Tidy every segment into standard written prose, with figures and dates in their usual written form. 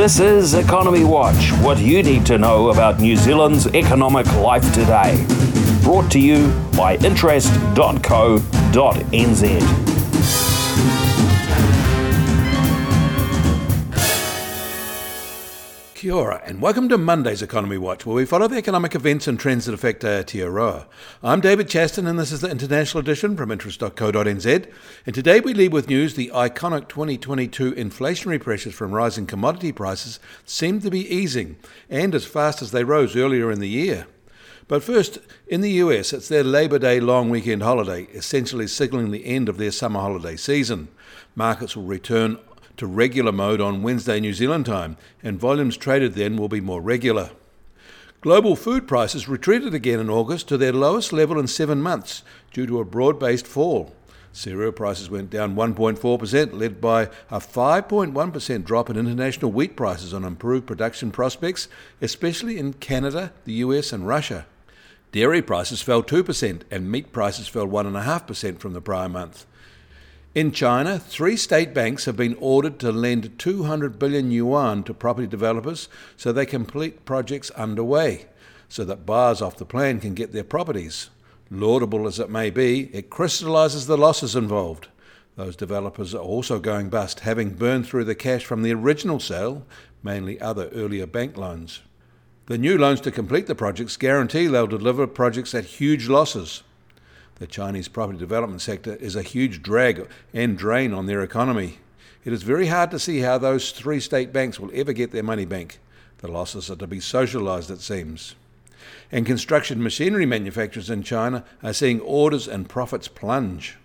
This is Economy Watch, what you need to know about New Zealand's economic life today. Brought to you by interest.co.nz. Kia ora, and welcome to Monday's Economy Watch, where we follow the economic events and trends that affect Aotearoa. I'm David Chaston, and this is the international edition from interest.co.nz. And today we leave with news: the iconic 2022 inflationary pressures from rising commodity prices seem to be easing, and as fast as they rose earlier in the year. But first, in the US, it's their Labor Day long weekend holiday, essentially signalling the end of their summer holiday season. Markets will return to regular mode on Wednesday New Zealand time, and volumes traded then will be more regular. Global food prices retreated again in August to their lowest level in 7 months due to a broad-based fall. Cereal prices went down 1.4%, led by a 5.1% drop in international wheat prices on improved production prospects, especially in Canada, the US and Russia. Dairy prices fell 2% and meat prices fell 1.5% from the prior month. In China, 3 state banks have been ordered to lend 200 billion yuan to property developers so they complete projects underway, so that buyers off the plan can get their properties. Laudable as it may be, it crystallises the losses involved. Those developers are also going bust, having burned through the cash from the original sale, mainly other earlier bank loans. The new loans to complete the projects guarantee they'll deliver projects at huge losses. The Chinese property development sector is a huge drag and drain on their economy. It is very hard to see how those 3 state banks will ever get their money back. The losses are to be socialised, it seems. And construction machinery manufacturers in China are seeing orders and profits plunge.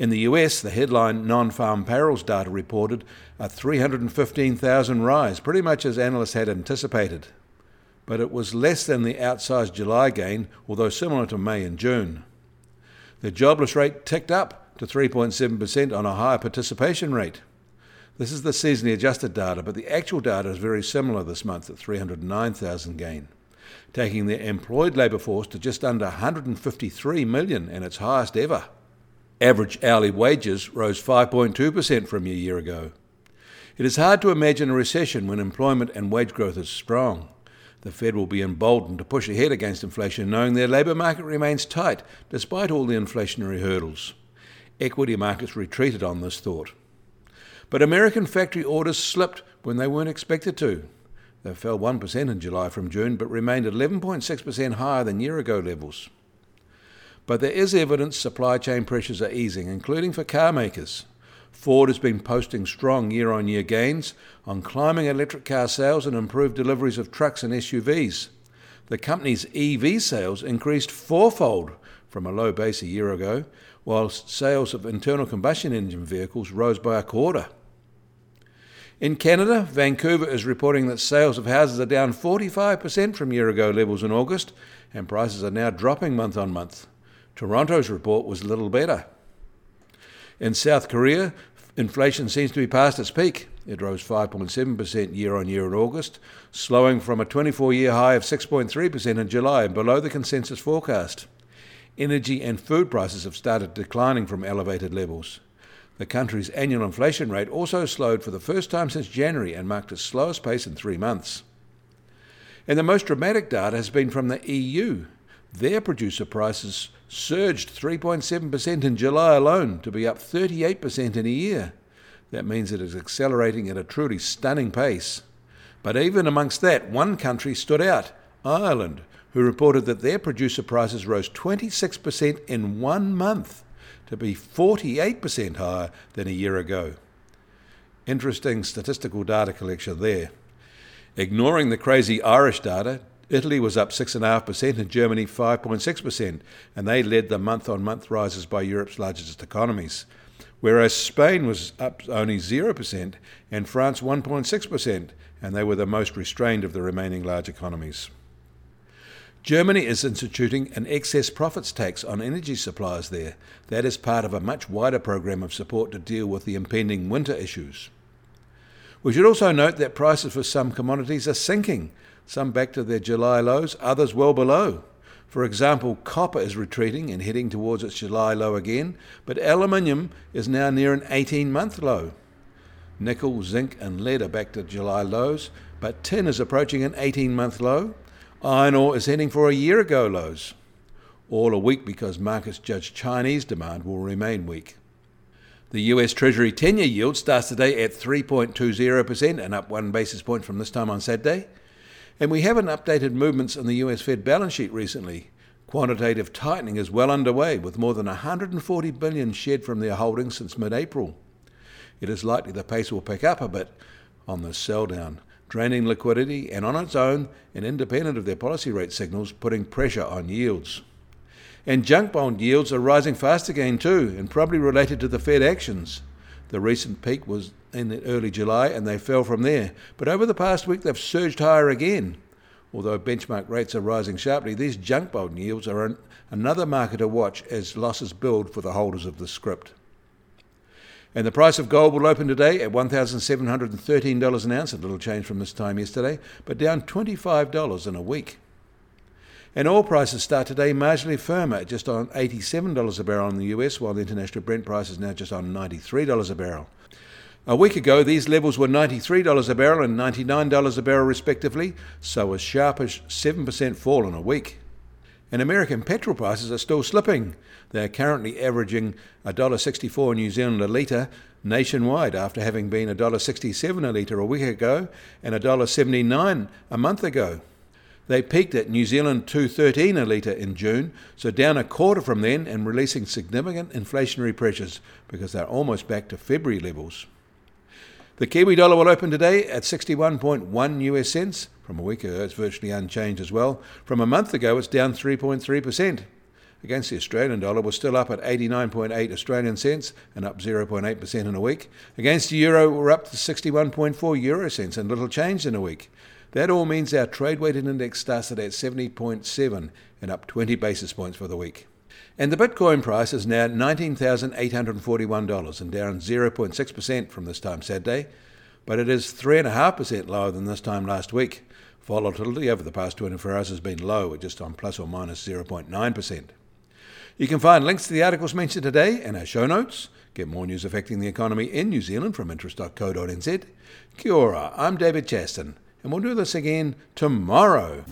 In the US, the headline non-farm payrolls data reported a 315,000 rise, pretty much as analysts had anticipated. But it was less than the outsized July gain, although similar to May and June. The jobless rate ticked up to 3.7% on a higher participation rate. This is the seasonally adjusted data, but the actual data is very similar this month at 309,000 gain, taking the employed labour force to just under 153 million and its highest ever. Average hourly wages rose 5.2% from a year ago. It is hard to imagine a recession when employment and wage growth is strong. The Fed will be emboldened to push ahead against inflation, knowing their labour market remains tight despite all the inflationary hurdles. Equity markets retreated on this thought. But American factory orders slipped when they weren't expected to. They fell 1% in July from June, but remained 11.6% higher than year-ago levels. But there is evidence supply chain pressures are easing, including for car makers. Ford has been posting strong year-on-year gains on climbing electric car sales and improved deliveries of trucks and SUVs. The company's EV sales increased 4-fold from a low base a year ago, whilst sales of internal combustion engine vehicles rose by 25%. In Canada, Vancouver is reporting that sales of houses are down 45% from year-ago levels in August, and prices are now dropping month-on-month. Toronto's report was little better. In South Korea, inflation seems to be past its peak. It rose 5.7% year-on-year in August, slowing from a 24-year high of 6.3% in July and below the consensus forecast. Energy and food prices have started declining from elevated levels. The country's annual inflation rate also slowed for the first time since January and marked its slowest pace in 3 months. And the most dramatic data has been from the EU. Their producer prices surged 3.7% in July alone, to be up 38% in a year. That means it is accelerating at a truly stunning pace. But even amongst that, one country stood out, Ireland, who reported that their producer prices rose 26% in 1 month, to be 48% higher than a year ago. Interesting statistical data collection there. Ignoring the crazy Irish data, Italy was up 6.5% and Germany 5.6%, and they led the month-on-month rises by Europe's largest economies, whereas Spain was up only 0% and France 1.6%, and they were the most restrained of the remaining large economies. Germany is instituting an excess profits tax on energy suppliers there. That is part of a much wider program of support to deal with the impending winter issues. We should also note that prices for some commodities are sinking, some back to their July lows, others well below. For example, copper is retreating and heading towards its July low again, but aluminium is now near an 18-month low. nickel, zinc and lead are back to July lows, but tin is approaching an 18-month low. Iron ore is heading for a year-ago lows. All are weak because markets judge Chinese demand will remain weak. The US Treasury 10-year yield starts today at 3.20% and up 1 basis point from this time on Saturday. And we haven't updated movements in the US Fed balance sheet recently. Quantitative tightening is well underway, with more than $140 billion shed from their holdings since mid-April. It is likely the pace will pick up a bit on this sell-down, draining liquidity and on its own and independent of their policy rate signals, putting pressure on yields. And junk bond yields are rising fast again too, and probably related to the Fed actions. The recent peak was in early July and they fell from there, but over the past week they've surged higher again. Although benchmark rates are rising sharply, these junk bond yields are another market to watch as losses build for the holders of the script. And the price of gold will open today at $1,713 an ounce, a little change from this time yesterday, but down $25 in a week. And oil prices start today marginally firmer at just on $87 a barrel in the US, while the international Brent price is now just on $93 a barrel. A week ago, these levels were $93 a barrel and $99 a barrel respectively, so a sharpish 7% fall in a week. And American petrol prices are still slipping. They are currently averaging $1.64 New Zealand a litre nationwide after having been $1.67 a litre a week ago and $1.79 a month ago. They peaked at New Zealand $2.13 a litre in June, so down a quarter from then and releasing significant inflationary pressures because they're almost back to February levels. The Kiwi dollar will open today at 61.1 US cents. From a week ago, it's virtually unchanged as well. From a month ago, it's down 3.3%. Against the Australian dollar, we're still up at 89.8 Australian cents and up 0.8% in a week. Against the euro, we're up to 61.4 euro cents and little change in a week. That all means our trade-weighted index started at 70.7 and up 20 basis points for the week. And the Bitcoin price is now $19,841 and down 0.6% from this time Saturday, but it is 3.5% lower than this time last week. Volatility over the past 24 hours has been low at just on plus or minus 0.9%. You can find links to the articles mentioned today and our show notes. Get more news affecting the economy in New Zealand from interest.co.nz. Kia ora, I'm David Chaston. And we'll do this again tomorrow.